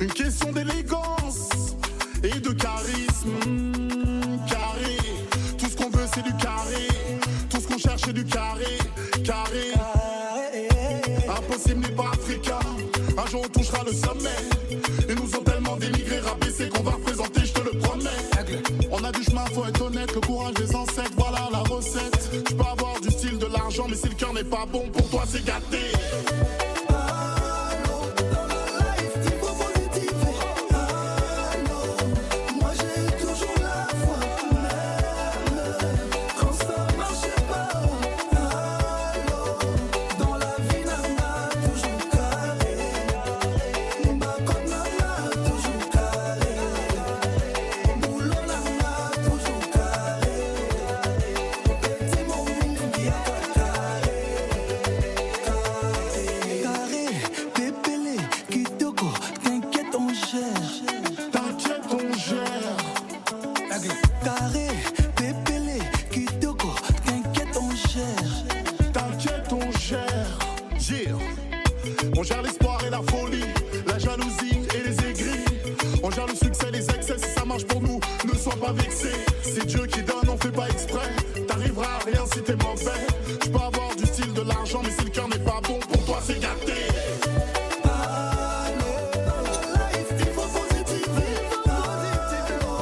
Une question d'élégance et de charisme. Carré, tout ce qu'on veut c'est du carré. Tout ce qu'on cherche c'est du carré. Carré, impossible n'est pas africain. Un jour on touchera le sommet. Ils nous ont tellement dénigré, rabaissé qu'on va représenter, je te le promets. On a du chemin, faut être honnête. Le courage des ancêtres, voilà la recette. Tu peux avoir du style, de l'argent, mais si le cœur n'est pas bon, pour toi c'est gâté.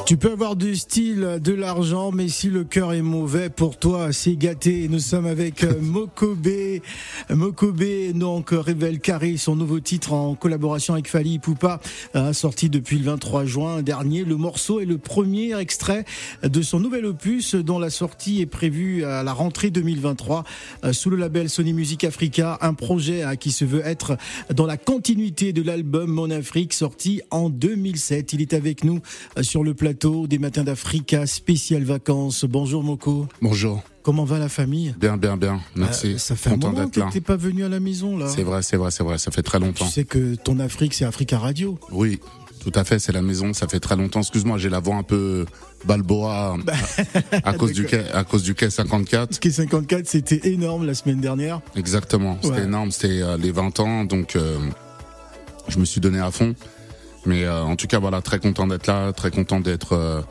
Tu peux avoir du style, de l'argent, mais si le cœur est mauvais, pour toi, c'est gâté. Nous sommes avec Mokobé. Mokobé, donc, révèle CARRÉ, son nouveau titre en collaboration avec Fally Ipupa, sorti depuis le 23 juin dernier. Le morceau est le premier extrait de son nouvel opus, dont la sortie est prévue à la rentrée 2023, sous le label Sony Music Africa. Un projet qui se veut être dans la continuité de l'album Mon Afrique, sorti en 2007. Il est avec nous sur le plateau des matins d'Africa, spécial vacances. Bonjour Moko. Bonjour. Comment va la famille ? Bien. Merci. Ça fait longtemps d'être là. T'es pas venu à la maison là. C'est vrai. Ça fait très longtemps. Tu sais que ton Afrique, c'est Africa Radio. Oui, tout à fait. C'est la maison. Ça fait très longtemps. Excuse-moi, j'ai la voix un peu Balboa à cause du Quai 54. Quai 54, c'était énorme la semaine dernière. Exactement. C'était énorme. C'était les 20 ans. Donc, je me suis donné à fond. Mais en tout cas, voilà, très content d'être là, très content d'être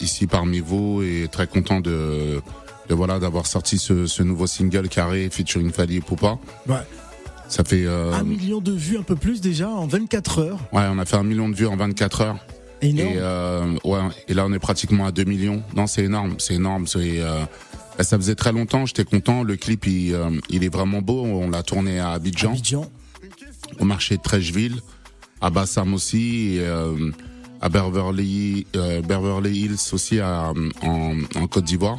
ici parmi vous et très content de d'avoir sorti ce nouveau single CARRÉ featuring Fally Ipupa. Ouais. Ça fait 1 million de vues, un peu plus déjà en 24 heures. Ouais, on a fait 1 million de vues en 24 heures. Énorme. Et là, on est pratiquement à 2 millions. Non, c'est énorme. Ça faisait très longtemps. J'étais content. Le clip, il est vraiment beau. On l'a tourné à Abidjan. Au marché de Treichville. À Bassam aussi, à Beverly Hills aussi, en Côte d'Ivoire.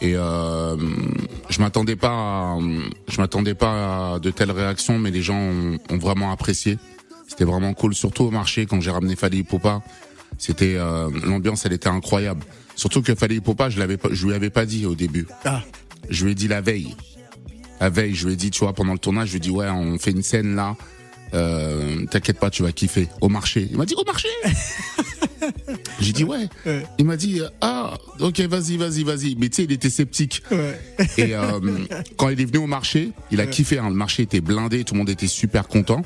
Et je m'attendais pas à de telles réactions, mais les gens ont vraiment apprécié. C'était vraiment cool, surtout au marché quand j'ai ramené Fally Ipupa. C'était l'ambiance, elle était incroyable. Surtout que Fally Ipupa, je lui avais pas dit au début. Ah. Je lui ai dit la veille. Je lui ai dit, tu vois, pendant le tournage, je lui ai dit ouais, on fait une scène là. t'inquiète pas, tu vas kiffer. Au marché. Il m'a dit, au marché? J'ai dit, ouais. Il m'a dit, ah, ok, vas-y. Mais tu sais, il était sceptique. Ouais. Et quand il est venu au marché, il a kiffé. Hein. Le marché était blindé, tout le monde était super content.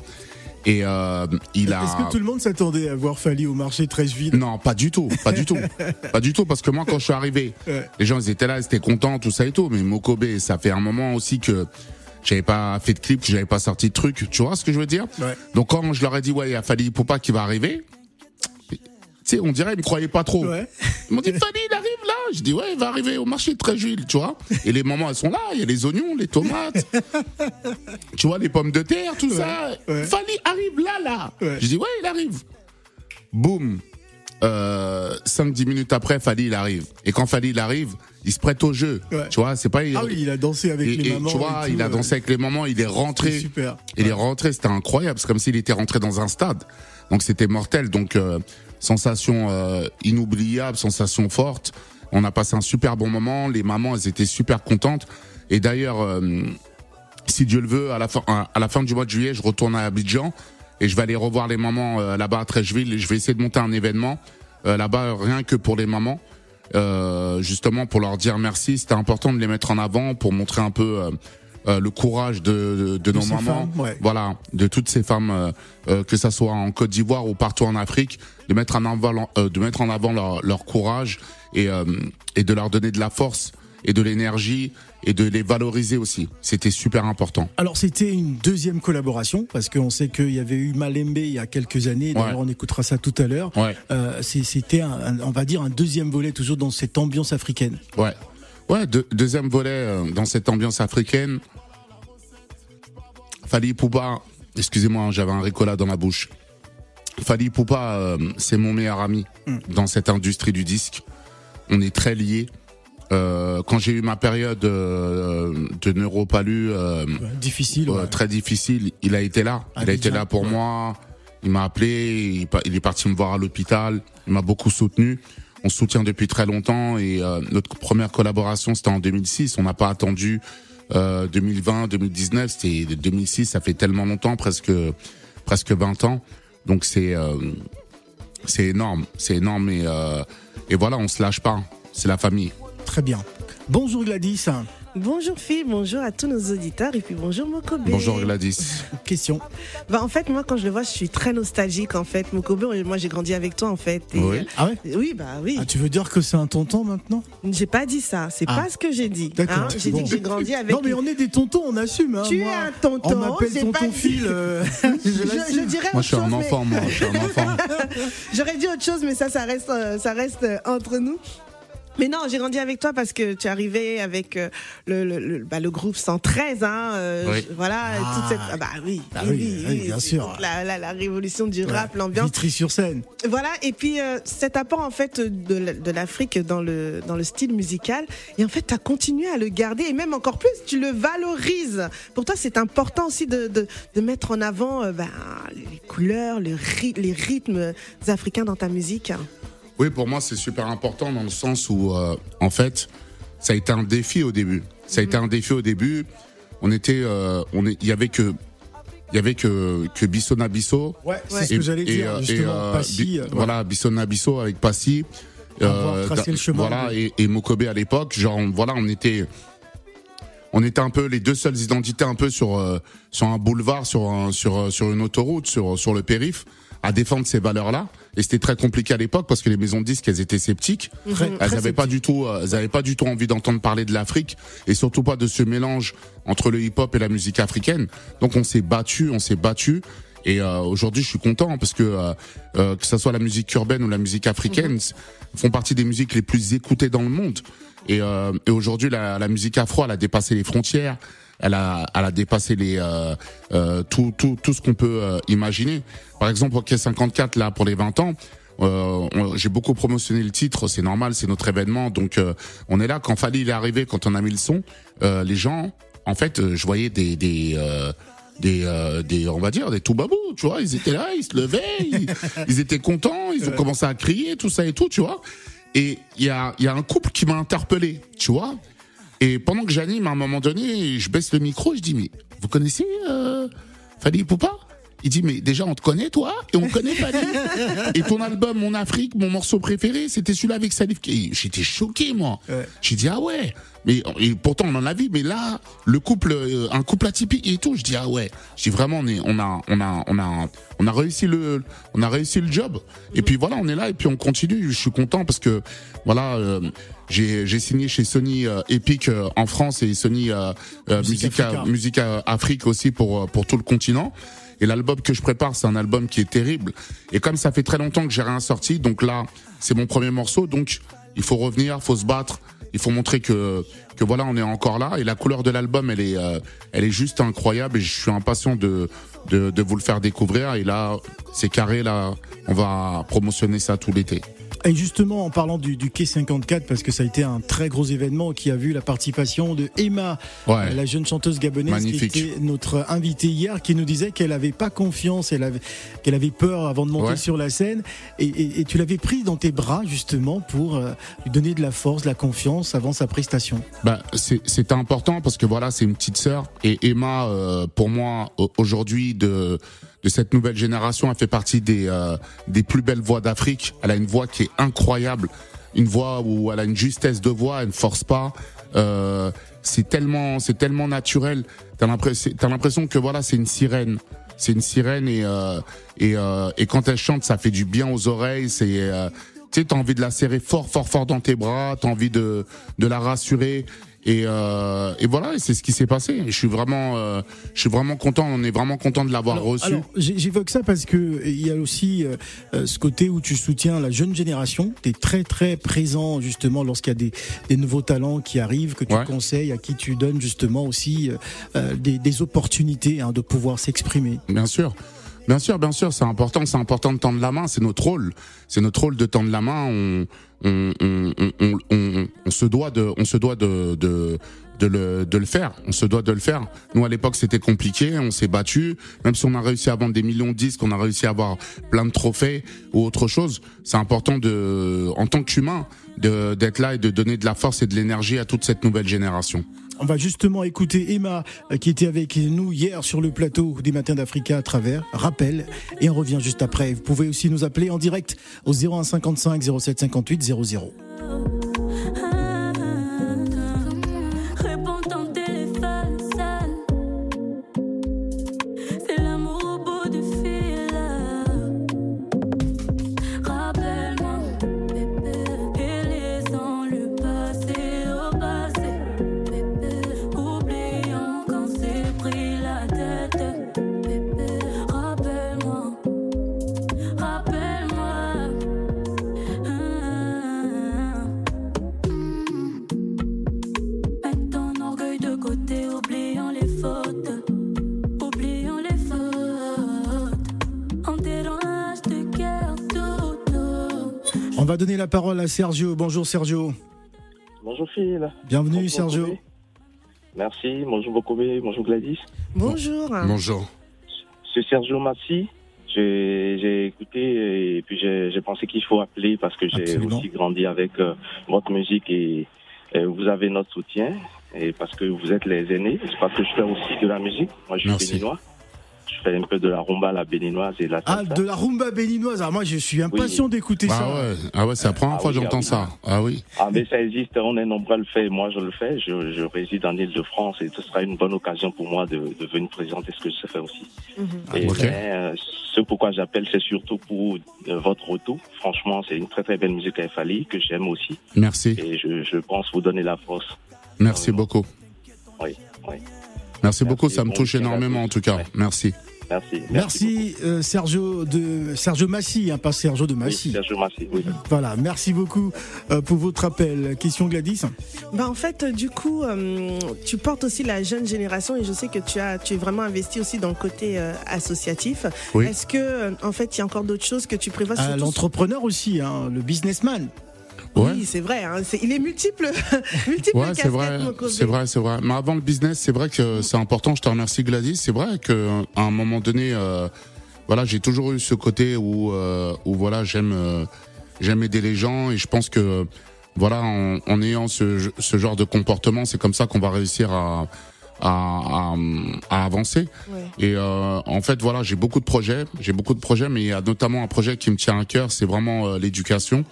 Et il a. Est-ce que tout le monde s'attendait à voir Fally au marché Treichville? Non, pas du tout. Pas du tout, parce que moi, quand je suis arrivé, les gens, ils étaient là, ils étaient contents, tout ça et tout. Mais Mokobé, ça fait un moment aussi que j'avais pas fait de clip, que j'avais pas sorti de truc. Tu vois ce que je veux dire? Ouais. Donc, quand je leur ai dit, ouais, il y a Fally Ipupa qui va arriver, tu sais, on dirait, ils me croyaient pas trop. Ouais. Ils m'ont dit, Fally, il arrive là. Je dis, ouais, il va arriver au marché Treichville, tu vois. Et les mamans, elles sont là, il y a les oignons, les tomates, tu vois, les pommes de terre, tout ça. Ouais. Fally arrive là. Ouais. Je dis, ouais, il arrive. Boum. 5-10 minutes après, Fally, il arrive. Et quand Fally, il arrive, il se prête au jeu. Ouais. Tu vois, c'est pas. Ah oui, il a dansé avec les mamans. Tu vois, il a dansé avec les mamans, il est rentré. C'est super. Il est rentré, c'était incroyable. C'est comme s'il était rentré dans un stade. Donc, c'était mortel. Donc, sensation inoubliable, sensation forte. On a passé un super bon moment. Les mamans, elles étaient super contentes. Et d'ailleurs, si Dieu le veut, à la fin du mois de juillet, je retourne à Abidjan et je vais aller revoir les mamans là-bas à Treichville. Je vais essayer de monter un événement là-bas, rien que pour les mamans, justement pour leur dire merci. C'était important de les mettre en avant pour montrer un peu le courage de nos mamans, femmes, ouais. Voilà, de toutes ces femmes, que ça soit en Côte d'Ivoire ou partout en Afrique, de mettre en avant leur courage. Et de leur donner de la force et de l'énergie et de les valoriser aussi. C'était super important. Alors c'était une deuxième collaboration, parce qu'on sait qu'il y avait eu Malembe il y a quelques années. D'ailleurs on écoutera ça tout à l'heure. Ouais. C'était on va dire un deuxième volet, toujours dans cette ambiance africaine. Ouais, deuxième volet dans cette ambiance africaine. Fally Ipupa, excusez-moi, j'avais un Ricola dans la bouche. Fally Ipupa, c'est mon meilleur ami dans cette industrie du disque. On est très liés. Quand j'ai eu ma période de neuropalu difficile, très difficile, il a été là. Il a été là pour moi. Il m'a appelé. Il est parti me voir à l'hôpital. Il m'a beaucoup soutenu. On se soutient depuis très longtemps. Et notre première collaboration, c'était en 2006. On n'a pas attendu 2020, 2019. C'était 2006. Ça fait tellement longtemps, presque 20 ans. Donc c'est énorme. C'est énorme. Et voilà, on se lâche pas, c'est la famille. Très bien. Bonjour Gladys. Bonjour Phil, bonjour à tous nos auditeurs et puis bonjour Mokobé. Bonjour Gladys. Question. En fait, moi quand je le vois, je suis très nostalgique en fait. Mokobé, moi j'ai grandi avec toi en fait. Et oui. Ah ouais. Oui, oui. Ah, tu veux dire que c'est un tonton maintenant? J'ai pas dit ça, c'est pas ce que j'ai dit. D'accord. Hein, j'ai dit que j'ai grandi avec. Non mais on est des tontons, on assume. Hein, tu es un tonton. On m'appelle tonton Phil. Je dirais. Moi je suis un enfant, mais... J'aurais dit autre chose, mais ça reste entre nous. Mais non, j'ai grandi avec toi parce que tu es arrivé avec le groupe 113, hein, oui. Voilà, toute cette, oui, bien sûr, la révolution du rap, l'ambiance. Vitry-sur-Seine. Voilà, et puis cet apport en fait de l'Afrique dans le style musical, et en fait t'as continué à le garder et même encore plus, tu le valorises. Pour toi, c'est important aussi de mettre en avant les couleurs, les rythmes africains dans ta musique. Oui, pour moi, c'est super important dans le sens où, en fait, ça a été un défi au début. Il y avait que Bisso na Bisso. Ouais, c'est ce que j'allais dire. Justement, Passy. Voilà, Bisso na Bisso avec Passy. Tracer le chemin. Voilà, et Mokobé à l'époque. Genre, on était un peu les deux seules identités un peu sur un boulevard, sur une autoroute, sur le périph', à défendre ces valeurs-là. Et c'était très compliqué à l'époque parce que les maisons de disques, elles étaient sceptiques. Elles n'avaient pas du tout envie d'entendre parler de l'Afrique et surtout pas de ce mélange entre le hip-hop et la musique africaine. Donc on s'est battu. Et aujourd'hui, je suis content parce que ça soit la musique urbaine ou la musique africaine, font partie des musiques les plus écoutées dans le monde. Et aujourd'hui, la musique afro, elle a dépassé les frontières. Elle a dépassé tout ce qu'on peut imaginer. Par exemple, au Quai 54, là, pour les 20 ans, j'ai beaucoup promotionné le titre. C'est normal, c'est notre événement. Donc, on est là. Quand Fally il est arrivé, quand on a mis le son, les gens, en fait, je voyais des on va dire, des toubabous, tu vois. Ils étaient là, ils se levaient, ils étaient contents, ils ont commencé à crier, tout ça et tout, tu vois. Et il y a un couple qui m'a interpellé, tu vois. Et pendant que j'anime, à un moment donné, je baisse le micro et je dis, mais vous connaissez Fally Ipupa? Il dit, mais déjà, on te connaît, toi, et on connaît Fally. Et ton album, Mon Afrique, mon morceau préféré, c'était celui-là avec Salif. Et j'étais choqué, moi. Ouais. J'ai dit, ah ouais. Mais, et pourtant, on en a vu, mais là, le couple, un couple atypique et tout. Je dis, ah ouais. Je dis, vraiment, on a réussi le job. Et puis voilà, on est là, et puis on continue. Je suis content parce que, voilà, j'ai signé chez Sony Epic en France et Sony Music Africa aussi pour tout le continent. Et l'album que je prépare, c'est un album qui est terrible. Et comme ça fait très longtemps que j'ai rien sorti, donc là, c'est mon premier morceau. Donc, il faut revenir, faut se battre, il faut montrer que voilà, on est encore là. Et la couleur de l'album, elle est juste incroyable. Et je suis impatient de vous le faire découvrir. Et là, c'est carré. Là, on va promotionner ça tout l'été. Et justement, en parlant du Quai 54, parce que ça a été un très gros événement qui a vu la participation de Emma, ouais, la jeune chanteuse gabonaise, magnifique, qui était notre invitée hier, qui nous disait qu'elle n'avait pas confiance, qu'elle avait peur avant de monter, ouais, sur la scène, et tu l'avais pris dans tes bras justement pour lui donner de la force, de la confiance avant sa prestation. Bah, c'est important parce que voilà, c'est une petite sœur, et Emma, pour moi, aujourd'hui, de cette nouvelle génération, elle fait partie des plus belles voix d'Afrique. Elle a une voix qui est incroyable, une voix où elle a une justesse de voix, elle ne force pas. C'est tellement naturel. T'as l'impression que voilà, c'est une sirène. C'est une sirène et quand elle chante, ça fait du bien aux oreilles. C'est tu sais, t'as envie de la serrer fort, fort, fort dans tes bras. T'as envie de la rassurer. Et voilà, c'est ce qui s'est passé. Je suis vraiment content. On est vraiment content de l'avoir reçu. Alors, j'évoque ça parce que il y a aussi ce côté où tu soutiens la jeune génération. T'es très très présent justement lorsqu'il y a des nouveaux talents qui arrivent, que tu, ouais, conseilles, à qui tu donnes justement aussi des opportunités, hein, de pouvoir s'exprimer. Bien sûr, c'est important. C'est important de tendre la main. C'est notre rôle. C'est notre rôle de tendre la main. On se doit de le faire. On se doit de le faire. Nous, à l'époque, c'était compliqué. On s'est battu. Même si on a réussi à vendre des millions de disques, on a réussi à avoir plein de trophées ou autre chose. C'est important en tant qu'humain, d'être là et de donner de la force et de l'énergie à toute cette nouvelle génération. On va justement écouter Emma, qui était avec nous hier sur le plateau des Matins d'Africa à travers Rappel. Et on revient juste après. Vous pouvez aussi nous appeler en direct au 0155 07 58 00. On va donner la parole à Sergio. Bonjour Sergio. Bonjour Phil. Bienvenue Sergio. Mokobé. Merci. Bonjour Mokobé. Bonjour Gladys. Bonjour. Bonjour. C'est Sergio Massi. J'ai écouté et puis j'ai pensé qu'il faut appeler parce que j'ai, absolument, aussi grandi avec votre musique et vous avez notre soutien et parce que vous êtes les aînés. C'est parce que je fais aussi de la musique. Moi, je suis béninois. Je fais un peu de la rumba, la béninoise et la salsa. Ah, de la rumba béninoise. Alors moi, je suis impatient, oui, d'écouter, bah, ça. Ouais. Ah ouais, c'est la première fois que j'entends ça. Ah oui. Ah mais ça existe, on est nombreux à le faire. Moi, je le fais. Je réside en Île-de-France et ce sera une bonne occasion pour moi de venir présenter ce que je fais aussi. Mm-hmm. Et okay, ce pourquoi j'appelle, c'est surtout pour votre retour. Franchement, c'est une très très belle musique à Fally que j'aime aussi. Merci. Et je pense vous donner la force. Merci beaucoup. Oui, oui. Merci beaucoup, ça me touche énormément en tout cas. Ouais. Merci. Sergio de Sergio Massi, hein, pas Sergio de Massi. Oui, Sergio Massi, oui. Voilà, merci beaucoup pour votre appel. Question Gladys. Bah en fait, du coup, tu portes aussi la jeune génération et je sais que tu es vraiment investi aussi dans le côté associatif. Oui. Est-ce que en fait, il y a encore d'autres choses que tu prévois sur l'entrepreneur aussi, hein, le businessman. Ouais. Oui, c'est vrai. Hein. Il est multiple ouais, casquettes. C'est vrai. Mais avant le business, c'est vrai que c'est important. Je te remercie, Gladys. C'est vrai qu'à un moment donné, voilà, j'ai toujours eu ce côté où voilà, j'aime aider les gens et je pense que voilà, en ayant ce genre de comportement, c'est comme ça qu'on va réussir à à avancer. Ouais. Et en fait, voilà, j'ai beaucoup de projets, mais il y a notamment un projet qui me tient à cœur, c'est vraiment l'éducation.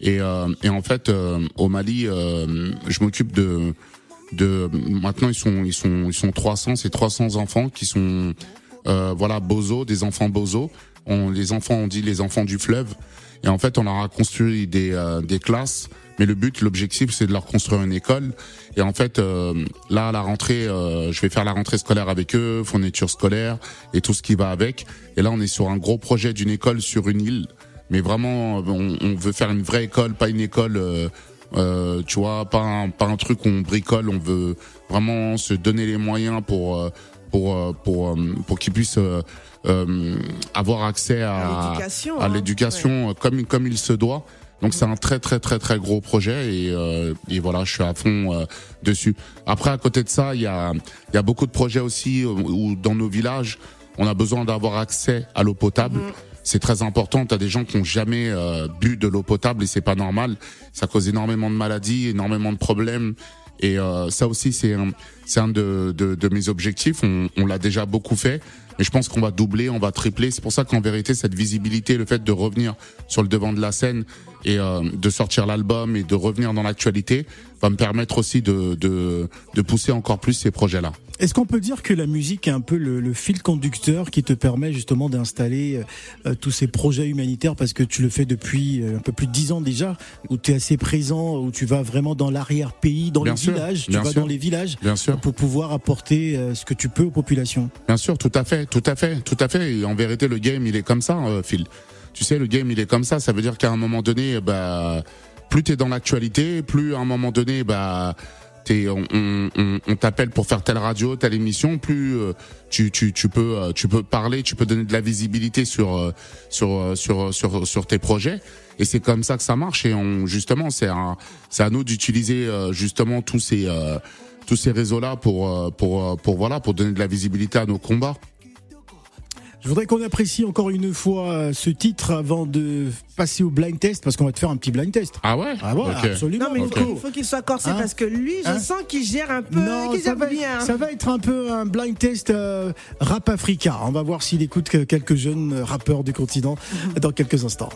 Et en fait, au Mali, je m'occupe de maintenant ils sont 300, c'est 300 enfants qui sont voilà, Bozo, des enfants Bozo. On dit les enfants du fleuve. Et en fait, on leur a construit des classes, mais l'objectif, c'est de leur construire une école. Et en fait, là, à la rentrée, je vais faire la rentrée scolaire avec eux, fourniture scolaire et tout ce qui va avec. Et là, on est sur un gros projet d'une école sur une île. Mais vraiment, on veut faire une vraie école, pas une école, tu vois, pas un truc où on bricole. On veut vraiment se donner les moyens pour qu'ils puissent avoir accès à l'éducation, ouais, comme il se doit. Donc c'est un très très très très gros projet et voilà, je suis à fond dessus. Après, à côté de ça, il y a beaucoup de projets aussi où dans nos villages, on a besoin d'avoir accès à l'eau potable. Mmh. C'est très important. T'as des gens qui ont jamais bu de l'eau potable et c'est pas normal. Ça cause énormément de maladies, énormément de problèmes. Et ça aussi, c'est un de mes objectifs. On l'a déjà beaucoup fait, mais je pense qu'on va doubler, on va tripler. C'est pour ça qu'en vérité, cette visibilité, le fait de revenir sur le devant de la scène et de sortir l'album et de revenir dans l'actualité, va me permettre aussi de pousser encore plus ces projets-là. Est-ce qu'on peut dire que la musique est un peu le fil conducteur qui te permet justement d'installer tous ces projets humanitaires, parce que tu le fais depuis un peu plus de 10 ans déjà, où tu es assez présent, où tu vas vraiment dans l'arrière-pays, dans les villages, pour pouvoir apporter ce que tu peux aux populations. Bien sûr, tout à fait. Et en vérité, le game, il est comme ça, Phil. Tu sais, le game, il est comme ça. Ça veut dire qu'à un moment donné, plus t'es dans l'actualité, plus à un moment donné, on t'appelle pour faire telle radio, telle émission, plus tu peux parler, tu peux donner de la visibilité sur tes projets. Et c'est comme ça que ça marche. Et justement, c'est à nous d'utiliser justement tous ces réseaux-là pour donner de la visibilité à nos combats. Je voudrais qu'on apprécie encore une fois ce titre avant de passer au blind test, parce qu'on va te faire un petit blind test. Ah ouais? Ah ouais, okay. Absolument. Non, mais il faut qu'il soit corsé, parce que lui, je sens qu'il gère un peu, bien. Ça va être un peu un blind test rap Africa. On va voir s'il écoute quelques jeunes rappeurs du continent dans quelques instants.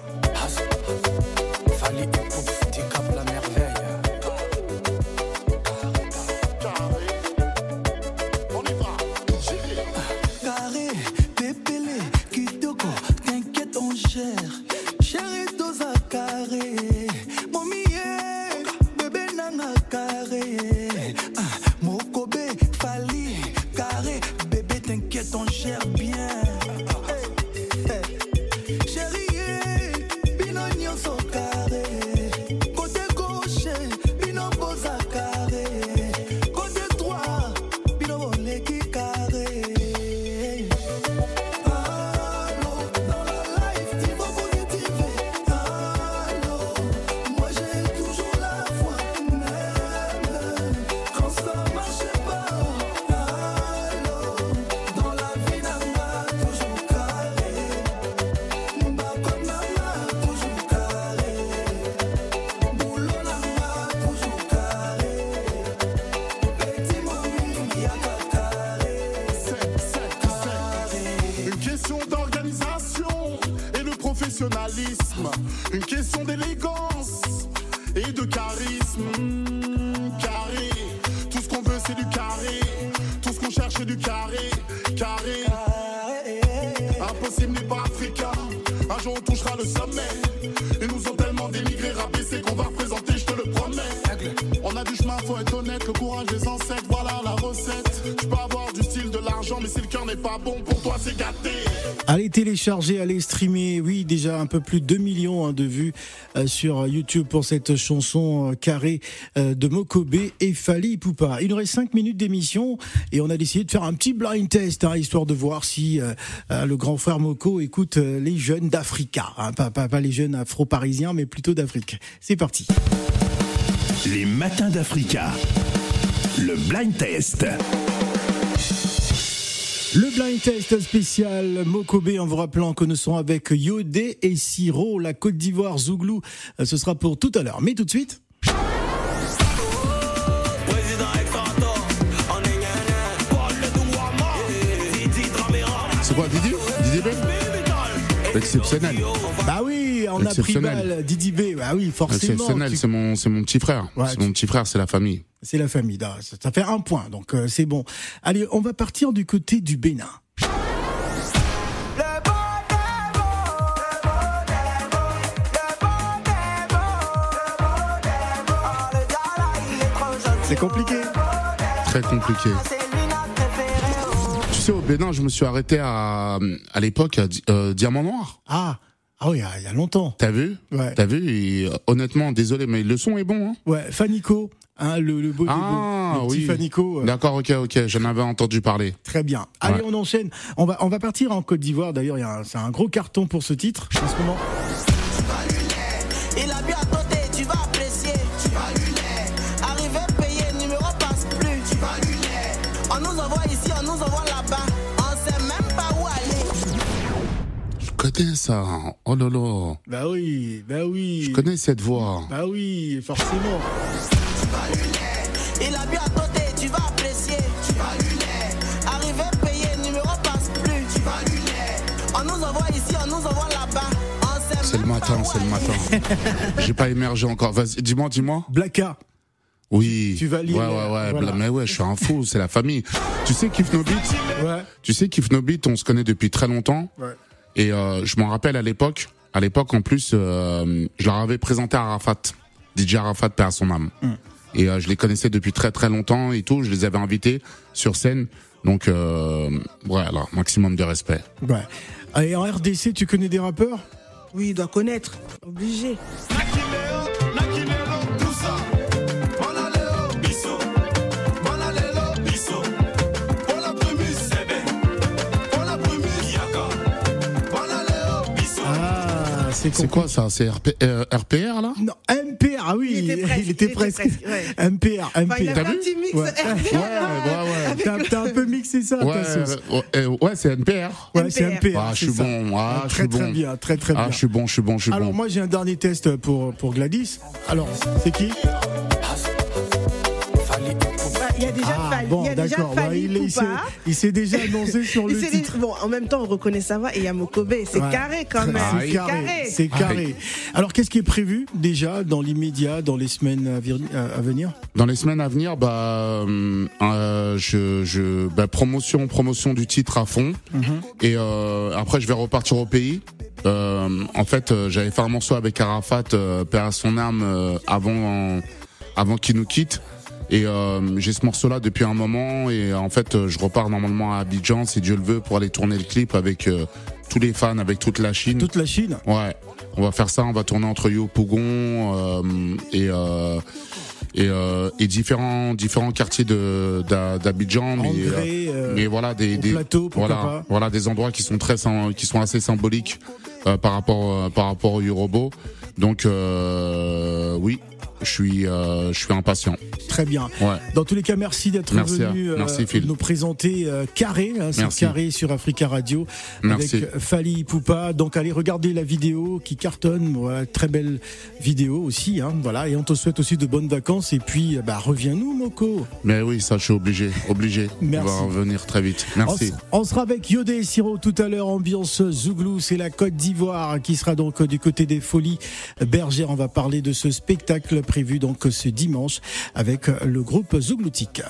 Une question d'élégance et de charisme. Carré, tout ce qu'on veut, c'est du carré. Tout ce qu'on cherche, c'est du carré. Carré, impossible n'est pas africain. Un jour, on touchera le sommet. Ils nous ont tellement dénigré, rabaissé qu'on va représenter, je te le promets. On a du chemin, faut être honnête. Le courage des ancêtres, voilà la recette. Tu peux avoir du style, de l'argent, mais si le cœur n'est pas bon, pour toi, c'est gâté. Allez télécharger, allez streamer, oui, déjà un peu plus de 2 millions de vues sur YouTube pour cette chanson Carré de Mokobé et Fally Ipupa. Il nous reste 5 minutes d'émission et on a décidé de faire un petit blind test, histoire de voir si le grand frère Moko écoute les jeunes d'Africa, pas les jeunes afro-parisiens, mais plutôt d'Afrique. C'est parti. Les matins d'Africa, le blind test. Le blind test spécial Mokobé, en vous rappelant que nous serons avec Yodé et Siro, la Côte d'Ivoire, Zouglou. Ce sera pour tout à l'heure. Mais tout de suite. C'est quoi, Didi? Didi B? Exceptionnel. Bah oui, on a pris mal, Didi B. Bah oui, forcément. Exceptionnel, tu... c'est mon petit frère. Ouais, c'est mon petit frère, c'est la famille. C'est la famille, ça fait un point, donc c'est bon. Allez, on va partir du côté du Bénin. C'est compliqué. Très compliqué. Tu sais, au Bénin, je me suis arrêté à l'époque à Diamant Noir. Ah oui, il y a longtemps. T'as vu? Ouais. T'as vu? Et, honnêtement, désolé, mais le son est bon. Hein. Ouais, Fanico, hein, le beau du beau, le petit Fanico. D'accord, ok, j'en avais entendu parler. Très bien. Allez, ouais. On enchaîne. On va partir en Côte d'Ivoire. D'ailleurs, c'est un gros carton pour ce titre en ce moment. Ça, oh là là. Bah oui. Je connais cette voix. Bah oui, forcément. Il a bien côté, tu vas apprécier. Tu vas annuler. Arrivé payé, numéro passe plus. Tu vas annuler. On nous envoie ici, on nous envoie là-bas. C'est le matin. J'ai pas émergé encore. Vas-y, dis-moi. Blacka. Oui. Tu vas lire. Ouais. Voilà. Mais ouais, je suis un fou, c'est la famille. Tu sais Kiff No Beat? Ouais. Tu sais Kiff No Beat, on se connaît depuis très longtemps. Ouais. Et je m'en rappelle à l'époque en plus, je leur avais présenté Arafat, DJ Arafat, paix à son âme. Et je les connaissais depuis très très longtemps et tout, je les avais invités sur scène, donc voilà, maximum de respect. Ouais. Et en RDC, tu connais des rappeurs ? Oui, il doit connaître, obligé. C'est quoi ça? C'est RPR là? Non, MPR, ah oui, il était presque. MPR. Il y avait un petit mix. Ouais. T'as un peu mixé ça, ouais, ta sauce. Ouais, c'est MPR. Ouais, c'est MPR. Ah, je suis bon. Très bien. Je suis bon. Alors, moi, j'ai un dernier test pour Gladys. Alors, c'est qui? Il s'est déjà annoncé sur le titre. Bon, en même temps, on reconnaît sa voix et il y a Mokobé. C'est carré quand même. C'est carré. Alors, qu'est-ce qui est prévu déjà dans l'immédiat, dans les semaines à venir ? Dans les semaines à venir, promotion du titre à fond. Et après, je vais repartir au pays. En fait, j'avais fait un morceau avec Arafat, paix à son âme, avant qu'il nous quitte. Et j'ai ce morceau là depuis un moment et en fait je repars normalement à Abidjan si Dieu le veut pour aller tourner le clip avec tous les fans, avec toute la Chine. Ouais, on va faire ça, on va tourner entre Yopougon et différents quartiers d'Abidjan, mais voilà des plateaux, voilà des endroits qui sont assez symboliques par rapport au Yoruba. Donc oui, je suis impatient. Très bien. Ouais. Dans tous les cas, merci d'être venu nous présenter Carré. C'est Carré sur Africa Radio avec Fally Ipupa. Donc allez regarder la vidéo qui cartonne. Voilà, très belle vidéo aussi. Hein, voilà. Et on te souhaite aussi de bonnes vacances. Et puis reviens-nous, Moko. Mais oui, ça je suis obligé. Merci. On va revenir très vite. Merci. On sera avec Yodé et Siro tout à l'heure. Ambiance Zouglou, c'est la Côte d'Ivoire qui sera donc du côté des Folies Bergères. On va parler de ce spectacle prévu donc ce dimanche avec le groupe Zougloutique.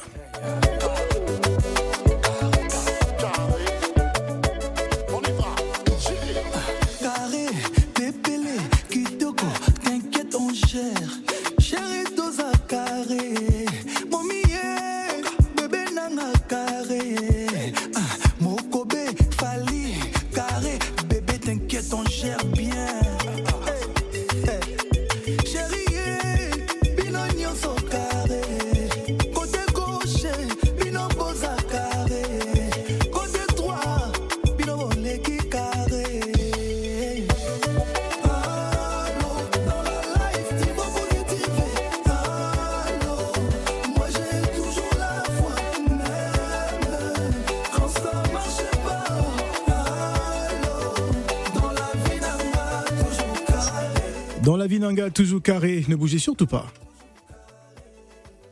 Carré, Pépélé, Kitoko, t'inquiète, on gère. Chérie, dosa carré. Momie, bébé, nana, carré. Mokobé, Fally, carré. Bébé, t'inquiète, on gère bien. Dans la vie nanga, toujours carré, ne bougez surtout pas.